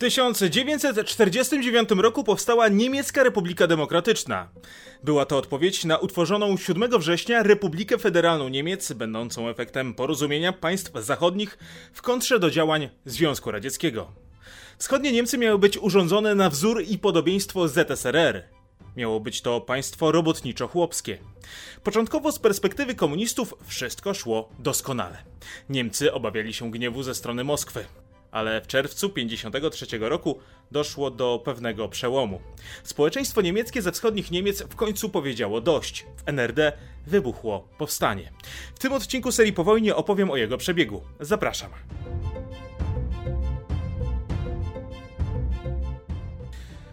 1949 roku powstała Niemiecka Republika Demokratyczna. Była to odpowiedź na utworzoną 7 września Republikę Federalną Niemiec, będącą efektem porozumienia państw zachodnich w kontrze do działań Związku Radzieckiego. Wschodnie Niemcy miały być urządzone na wzór i podobieństwo ZSRR. Miało być to państwo robotniczo-chłopskie. Początkowo z perspektywy komunistów wszystko szło doskonale. Niemcy obawiali się gniewu ze strony Moskwy. Ale w czerwcu 1953 roku doszło do pewnego przełomu. Społeczeństwo niemieckie ze wschodnich Niemiec w końcu powiedziało dość. W NRD wybuchło powstanie. W tym odcinku serii Po wojnie opowiem o jego przebiegu. Zapraszam.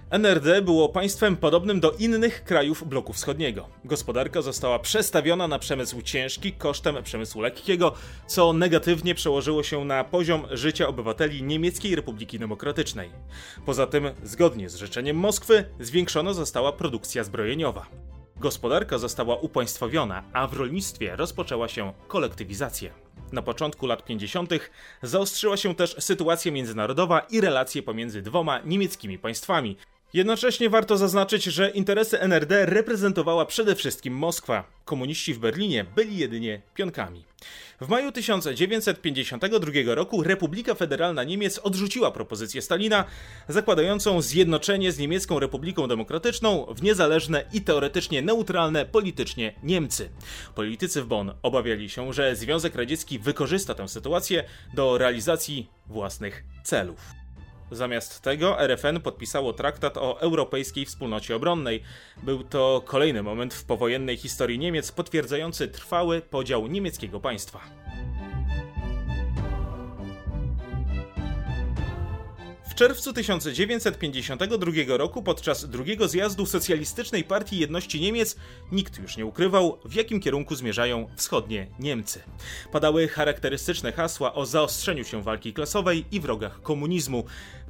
NRD było państwem podobnym do innych krajów bloku wschodniego. Gospodarka została przestawiona na przemysł ciężki kosztem przemysłu lekkiego, co negatywnie przełożyło się na poziom życia obywateli Niemieckiej Republiki Demokratycznej. Poza tym, zgodnie z życzeniem Moskwy, zwiększona została produkcja zbrojeniowa. Gospodarka została upaństwowiona, a w rolnictwie rozpoczęła się kolektywizacja. Na początku lat 50. zaostrzyła się też sytuacja międzynarodowa i relacje pomiędzy dwoma niemieckimi państwami. Jednocześnie warto zaznaczyć, że interesy NRD reprezentowała przede wszystkim Moskwa. Komuniści w Berlinie byli jedynie pionkami. W maju 1952 roku Republika Federalna Niemiec odrzuciła propozycję Stalina zakładającą zjednoczenie z Niemiecką Republiką Demokratyczną w niezależne i teoretycznie neutralne politycznie Niemcy. Politycy w Bonn obawiali się, że Związek Radziecki wykorzysta tę sytuację do realizacji własnych celów. Zamiast tego RFN podpisało traktat o Europejskiej Wspólnocie Obronnej. Był to kolejny moment w powojennej historii Niemiec potwierdzający trwały podział niemieckiego państwa. W czerwcu 1952 roku podczas drugiego zjazdu Socjalistycznej Partii Jedności Niemiec nikt już nie ukrywał, w jakim kierunku zmierzają wschodnie Niemcy. Padały charakterystyczne hasła o zaostrzeniu się walki klasowej i wrogach komunizmu.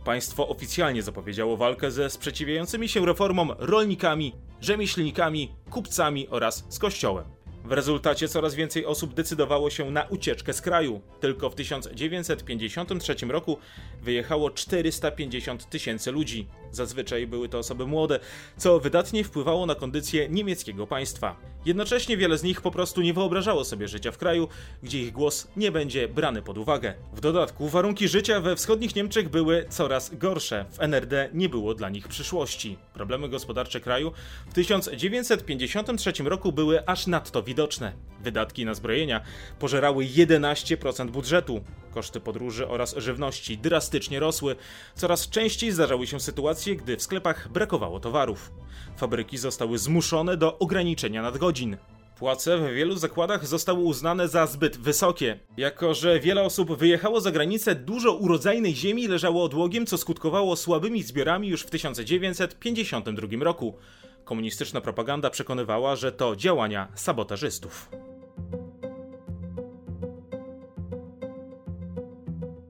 Państwo oficjalnie zapowiedziało walkę ze sprzeciwiającymi się reformom rolnikami, rzemieślnikami, kupcami oraz z Kościołem. W rezultacie coraz więcej osób decydowało się na ucieczkę z kraju. Tylko w 1953 roku wyjechało 450 tysięcy ludzi. Zazwyczaj były to osoby młode, co wydatnie wpływało na kondycję niemieckiego państwa. Jednocześnie wiele z nich po prostu nie wyobrażało sobie życia w kraju, gdzie ich głos nie będzie brany pod uwagę. W dodatku warunki życia we wschodnich Niemczech były coraz gorsze. W NRD nie było dla nich przyszłości. Problemy gospodarcze kraju w 1953 roku były aż nadto widoczne. Wydatki na zbrojenia pożerały 11% budżetu. Koszty podróży oraz żywności drastycznie rosły. Coraz częściej zdarzały się sytuacje, gdy w sklepach brakowało towarów. Fabryki zostały zmuszone do ograniczenia nadgodzin. Płace w wielu zakładach zostały uznane za zbyt wysokie. Jako że wiele osób wyjechało za granicę, dużo urodzajnej ziemi leżało odłogiem, co skutkowało słabymi zbiorami już w 1952 roku. Komunistyczna propaganda przekonywała, że to działania sabotażystów.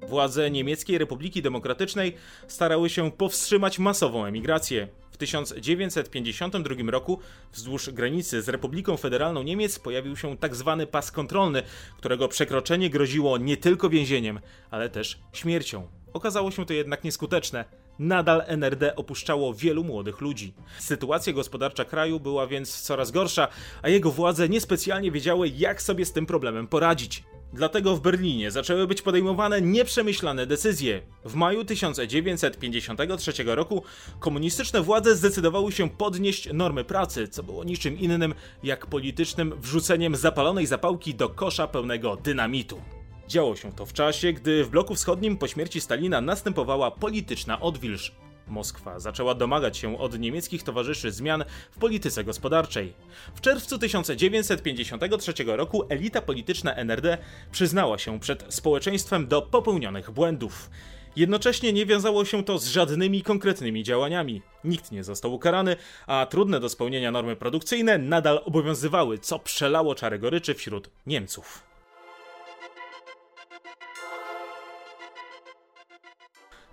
Władze Niemieckiej Republiki Demokratycznej starały się powstrzymać masową emigrację. W 1952 roku wzdłuż granicy z Republiką Federalną Niemiec pojawił się tzw. pas kontrolny, którego przekroczenie groziło nie tylko więzieniem, ale też śmiercią. Okazało się to jednak nieskuteczne. Nadal NRD opuszczało wielu młodych ludzi. Sytuacja gospodarcza kraju była więc coraz gorsza, a jego władze niespecjalnie wiedziały, jak sobie z tym problemem poradzić. Dlatego w Berlinie zaczęły być podejmowane nieprzemyślane decyzje. W maju 1953 roku komunistyczne władze zdecydowały się podnieść normy pracy, co było niczym innym jak politycznym wrzuceniem zapalonej zapałki do kosza pełnego dynamitu. Działo się to w czasie, gdy w bloku wschodnim po śmierci Stalina następowała polityczna odwilż. Moskwa zaczęła domagać się od niemieckich towarzyszy zmian w polityce gospodarczej. W czerwcu 1953 roku elita polityczna NRD przyznała się przed społeczeństwem do popełnionych błędów. Jednocześnie nie wiązało się to z żadnymi konkretnymi działaniami. Nikt nie został ukarany, a trudne do spełnienia normy produkcyjne nadal obowiązywały, co przelało czarę goryczy wśród Niemców.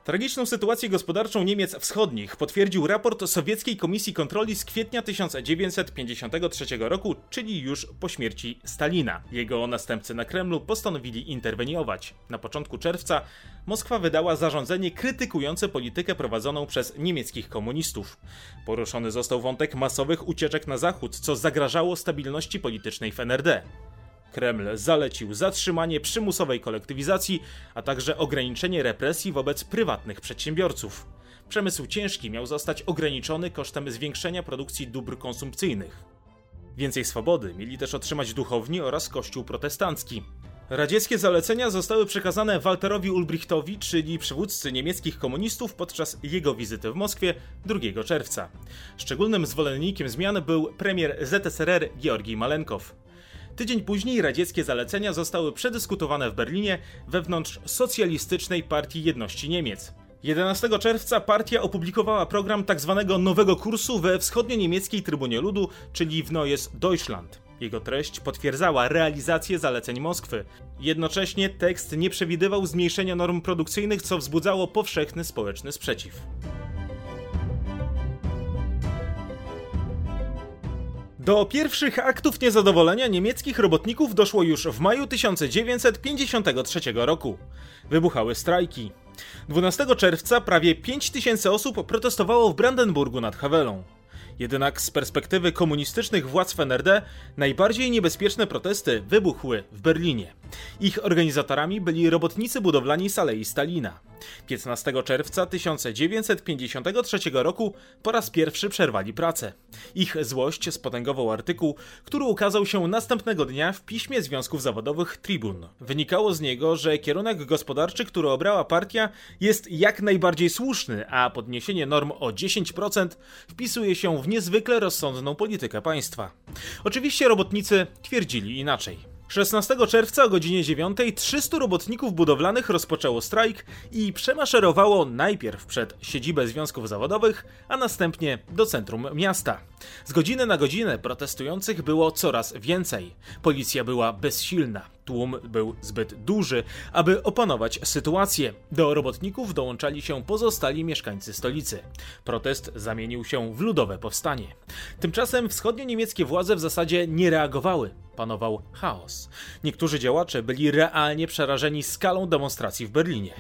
Tragiczną sytuację gospodarczą Niemiec Wschodnich potwierdził raport Sowieckiej Komisji Kontroli z kwietnia 1953 roku, czyli już po śmierci Stalina. Jego następcy na Kremlu postanowili interweniować. Na początku czerwca Moskwa wydała zarządzenie krytykujące politykę prowadzoną przez niemieckich komunistów. Poruszony został wątek masowych ucieczek na zachód, co zagrażało stabilności politycznej w NRD. Kreml zalecił zatrzymanie przymusowej kolektywizacji, a także ograniczenie represji wobec prywatnych przedsiębiorców. Przemysł ciężki miał zostać ograniczony kosztem zwiększenia produkcji dóbr konsumpcyjnych. Więcej swobody mieli też otrzymać duchowni oraz kościół protestancki. Radzieckie zalecenia zostały przekazane Walterowi Ulbrichtowi, czyli przywódcy niemieckich komunistów, podczas jego wizyty w Moskwie 2 czerwca. Szczególnym zwolennikiem zmian był premier ZSRR Georgi Malenkow. Tydzień później radzieckie zalecenia zostały przedyskutowane w Berlinie wewnątrz Socjalistycznej Partii Jedności Niemiec. 11 czerwca partia opublikowała program tzw. Nowego Kursu we wschodnio-niemieckiej Trybunie Ludu, czyli w Neues Deutschland. Jego treść potwierdzała realizację zaleceń Moskwy. Jednocześnie tekst nie przewidywał zmniejszenia norm produkcyjnych, co wzbudzało powszechny społeczny sprzeciw. Do pierwszych aktów niezadowolenia niemieckich robotników doszło już w maju 1953 roku. Wybuchały strajki. 12 czerwca prawie 5000 osób protestowało w Brandenburgu nad Hawelą. Jednak z perspektywy komunistycznych władz w NRD najbardziej niebezpieczne protesty wybuchły w Berlinie. Ich organizatorami byli robotnicy budowlani z Alei Stalina. 15 czerwca 1953 roku po raz pierwszy przerwali pracę. Ich złość spotęgował artykuł, który ukazał się następnego dnia w piśmie związków zawodowych Tribun. Wynikało z niego, że kierunek gospodarczy, który obrała partia, jest jak najbardziej słuszny, a podniesienie norm o 10% wpisuje się w niezwykle rozsądną politykę państwa. Oczywiście robotnicy twierdzili inaczej. 16 czerwca o godzinie 9 300 robotników budowlanych rozpoczęło strajk i przemaszerowało najpierw przed siedzibę związków zawodowych, a następnie do centrum miasta. Z godziny na godzinę protestujących było coraz więcej. Policja była bezsilna, tłum był zbyt duży, aby opanować sytuację. Do robotników dołączali się pozostali mieszkańcy stolicy. Protest zamienił się w ludowe powstanie. Tymczasem wschodnio-niemieckie władze w zasadzie nie reagowały. Panował chaos. Niektórzy działacze byli realnie przerażeni skalą demonstracji w Berlinie.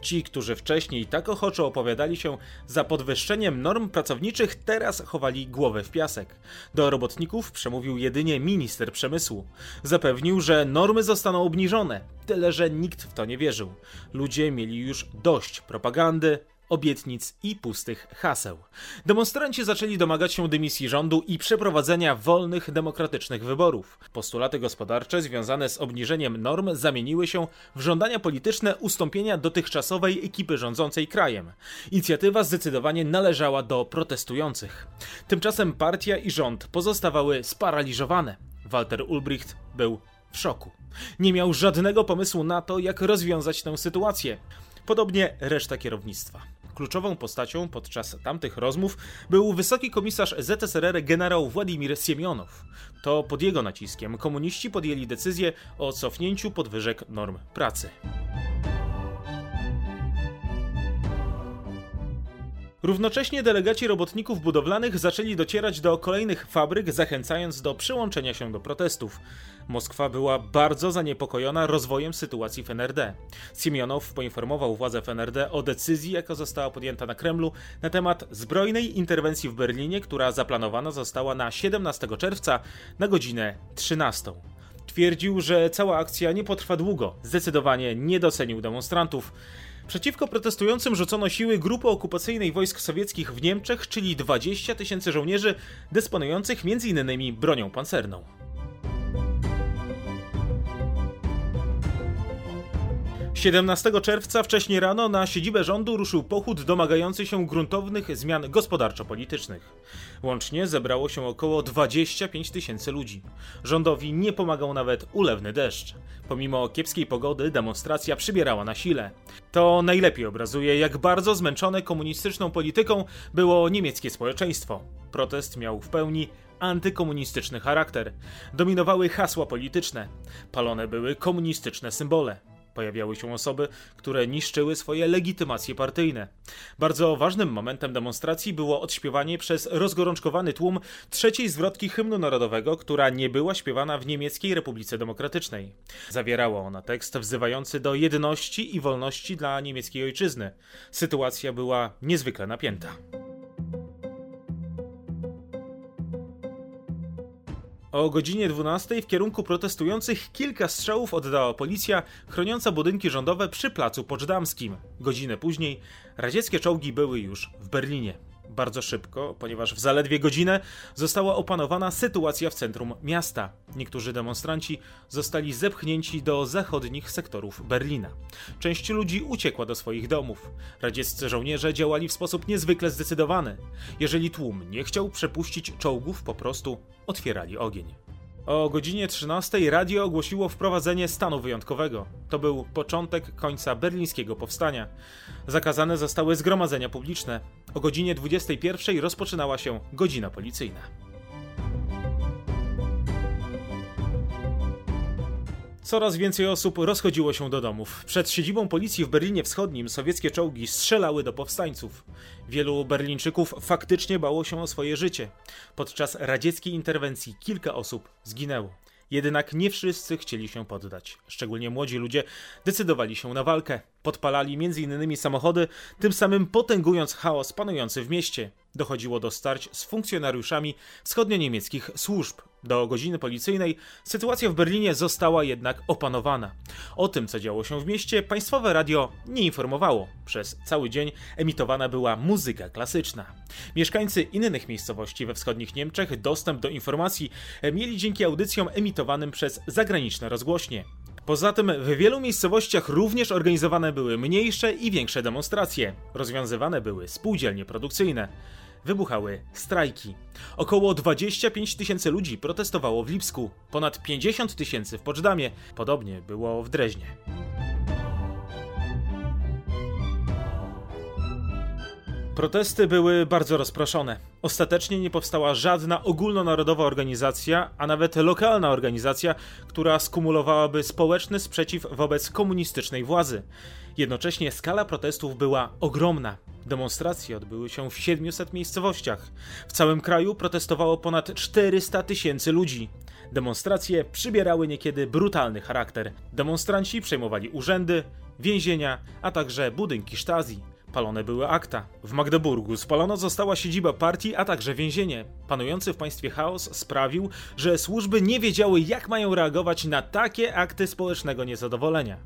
Ci, którzy wcześniej tak ochoczo opowiadali się za podwyższeniem norm pracowniczych, teraz chowali głowę w piasek. Do robotników przemówił jedynie minister przemysłu. Zapewnił, że normy zostaną obniżone, tyle że nikt w to nie wierzył. Ludzie mieli już dość propagandy, obietnic i pustych haseł. Demonstranci zaczęli domagać się dymisji rządu i przeprowadzenia wolnych, demokratycznych wyborów. Postulaty gospodarcze związane z obniżeniem norm zamieniły się w żądania polityczne ustąpienia dotychczasowej ekipy rządzącej krajem. Inicjatywa zdecydowanie należała do protestujących. Tymczasem partia i rząd pozostawały sparaliżowane. Walter Ulbricht był w szoku. Nie miał żadnego pomysłu na to, jak rozwiązać tę sytuację. Podobnie reszta kierownictwa. Kluczową postacią podczas tamtych rozmów był wysoki komisarz ZSRR generał Władimir Siemionow. To pod jego naciskiem komuniści podjęli decyzję o cofnięciu podwyżek norm pracy. Równocześnie delegaci robotników budowlanych zaczęli docierać do kolejnych fabryk, zachęcając do przyłączenia się do protestów. Moskwa była bardzo zaniepokojona rozwojem sytuacji w NRD. Siemionow poinformował władze w NRD o decyzji, jaka została podjęta na Kremlu na temat zbrojnej interwencji w Berlinie, która zaplanowana została na 17 czerwca na godzinę 13. Twierdził, że cała akcja nie potrwa długo. Zdecydowanie nie docenił demonstrantów. Przeciwko protestującym rzucono siły Grupy Okupacyjnej Wojsk Sowieckich w Niemczech, czyli 20 000 żołnierzy dysponujących m.in. bronią pancerną. Z 17 czerwca wcześnie rano na siedzibę rządu ruszył pochód domagający się gruntownych zmian gospodarczo-politycznych. Łącznie zebrało się około 25 000 ludzi. Rządowi nie pomagał nawet ulewny deszcz. Pomimo kiepskiej pogody demonstracja przybierała na sile. To najlepiej obrazuje, jak bardzo zmęczone komunistyczną polityką było niemieckie społeczeństwo. Protest miał w pełni antykomunistyczny charakter. Dominowały hasła polityczne, palone były komunistyczne symbole. Pojawiały się osoby, które niszczyły swoje legitymacje partyjne. Bardzo ważnym momentem demonstracji było odśpiewanie przez rozgorączkowany tłum trzeciej zwrotki hymnu narodowego, która nie była śpiewana w Niemieckiej Republice Demokratycznej. Zawierała ona tekst wzywający do jedności i wolności dla niemieckiej ojczyzny. Sytuacja była niezwykle napięta. O godzinie 12 w kierunku protestujących kilka strzałów oddała policja chroniąca budynki rządowe przy placu Poczdamskim. Godzinę później radzieckie czołgi były już w Berlinie. Bardzo szybko, ponieważ w zaledwie godzinę została opanowana sytuacja w centrum miasta. Niektórzy demonstranci zostali zepchnięci do zachodnich sektorów Berlina. Część ludzi uciekła do swoich domów. Radzieccy żołnierze działali w sposób niezwykle zdecydowany. Jeżeli tłum nie chciał przepuścić czołgów, po prostu otwierali ogień. O godzinie 13 radio ogłosiło wprowadzenie stanu wyjątkowego. To był początek końca berlińskiego powstania. Zakazane zostały zgromadzenia publiczne. O godzinie 21 rozpoczynała się godzina policyjna. Coraz więcej osób rozchodziło się do domów. Przed siedzibą policji w Berlinie Wschodnim sowieckie czołgi strzelały do powstańców. Wielu Berlińczyków faktycznie bało się o swoje życie. Podczas radzieckiej interwencji kilka osób zginęło. Jednak nie wszyscy chcieli się poddać. Szczególnie młodzi ludzie decydowali się na walkę. Podpalali m.in. samochody, tym samym potęgując chaos panujący w mieście. Dochodziło do starć z funkcjonariuszami wschodnioniemieckich służb. Do godziny policyjnej sytuacja w Berlinie została jednak opanowana. O tym, co działo się w mieście, państwowe radio nie informowało. Przez cały dzień emitowana była muzyka klasyczna. Mieszkańcy innych miejscowości we wschodnich Niemczech dostęp do informacji mieli dzięki audycjom emitowanym przez zagraniczne rozgłośnie. Poza tym w wielu miejscowościach również organizowane były mniejsze i większe demonstracje. Rozwiązywane były spółdzielnie produkcyjne. Wybuchały strajki. Około 25 000 ludzi protestowało w Lipsku, ponad 50 000 w Poczdamie. Podobnie było w Dreźnie. Protesty były bardzo rozproszone. Ostatecznie nie powstała żadna ogólnonarodowa organizacja, a nawet lokalna organizacja, która skumulowałaby społeczny sprzeciw wobec komunistycznej władzy. Jednocześnie skala protestów była ogromna. Demonstracje odbyły się w 700 miejscowościach. W całym kraju protestowało ponad 400 000 ludzi. Demonstracje przybierały niekiedy brutalny charakter. Demonstranci przejmowali urzędy, więzienia, a także budynki Stasi. Palone były akta. W Magdeburgu spalona została siedziba partii, a także więzienie. Panujący w państwie chaos sprawił, że służby nie wiedziały, jak mają reagować na takie akty społecznego niezadowolenia.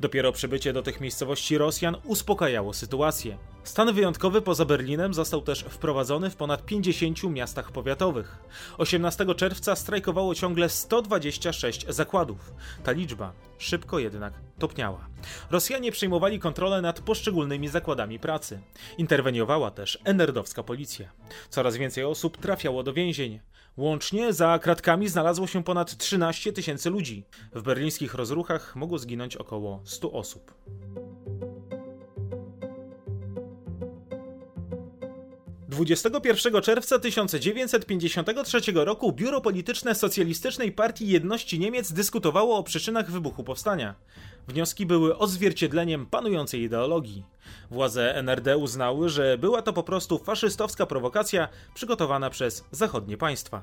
Dopiero przybycie do tych miejscowości Rosjan uspokajało sytuację. Stan wyjątkowy poza Berlinem został też wprowadzony w ponad 50 miastach powiatowych. 18 czerwca strajkowało ciągle 126 zakładów. Ta liczba szybko jednak topniała. Rosjanie przejmowali kontrolę nad poszczególnymi zakładami pracy. Interweniowała też NRD-owska policja. Coraz więcej osób trafiało do więzień. Łącznie za kratkami znalazło się ponad 13 000 ludzi. W berlińskich rozruchach mogło zginąć około 100 osób. Dwudziestego 1 czerwca 1953 roku Biuro Polityczne Socjalistycznej Partii Jedności Niemiec dyskutowało o przyczynach wybuchu powstania. Wnioski były odzwierciedleniem panującej ideologii. Władze NRD uznały, że była to po prostu faszystowska prowokacja przygotowana przez zachodnie państwa.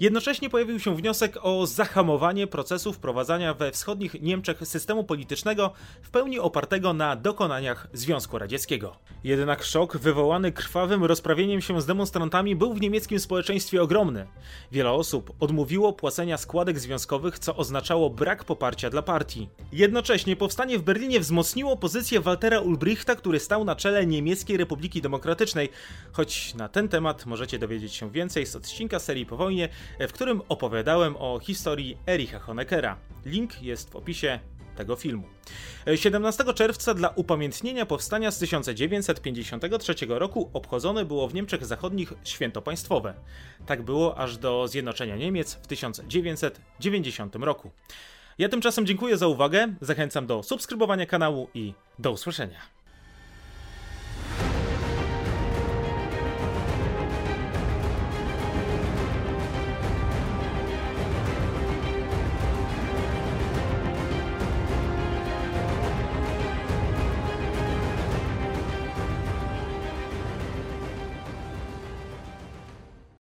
Jednocześnie pojawił się wniosek o zahamowanie procesu wprowadzania we wschodnich Niemczech systemu politycznego w pełni opartego na dokonaniach Związku Radzieckiego. Jednak szok wywołany krwawym rozprawieniem się z demonstrantami był w niemieckim społeczeństwie ogromny. Wiele osób odmówiło płacenia składek związkowych, co oznaczało brak poparcia dla partii. Jednocześnie powstanie w Berlinie wzmocniło pozycję Waltera Ulbrichta, który stał na czele Niemieckiej Republiki Demokratycznej, choć na ten temat możecie dowiedzieć się więcej z odcinka serii Po wojnie, w którym opowiadałem o historii Ericha Honeckera. Link jest w opisie tego filmu. 17 czerwca dla upamiętnienia powstania z 1953 roku obchodzone było w Niemczech Zachodnich święto państwowe. Tak było aż do zjednoczenia Niemiec w 1990 roku. Ja tymczasem dziękuję za uwagę, zachęcam do subskrybowania kanału i do usłyszenia.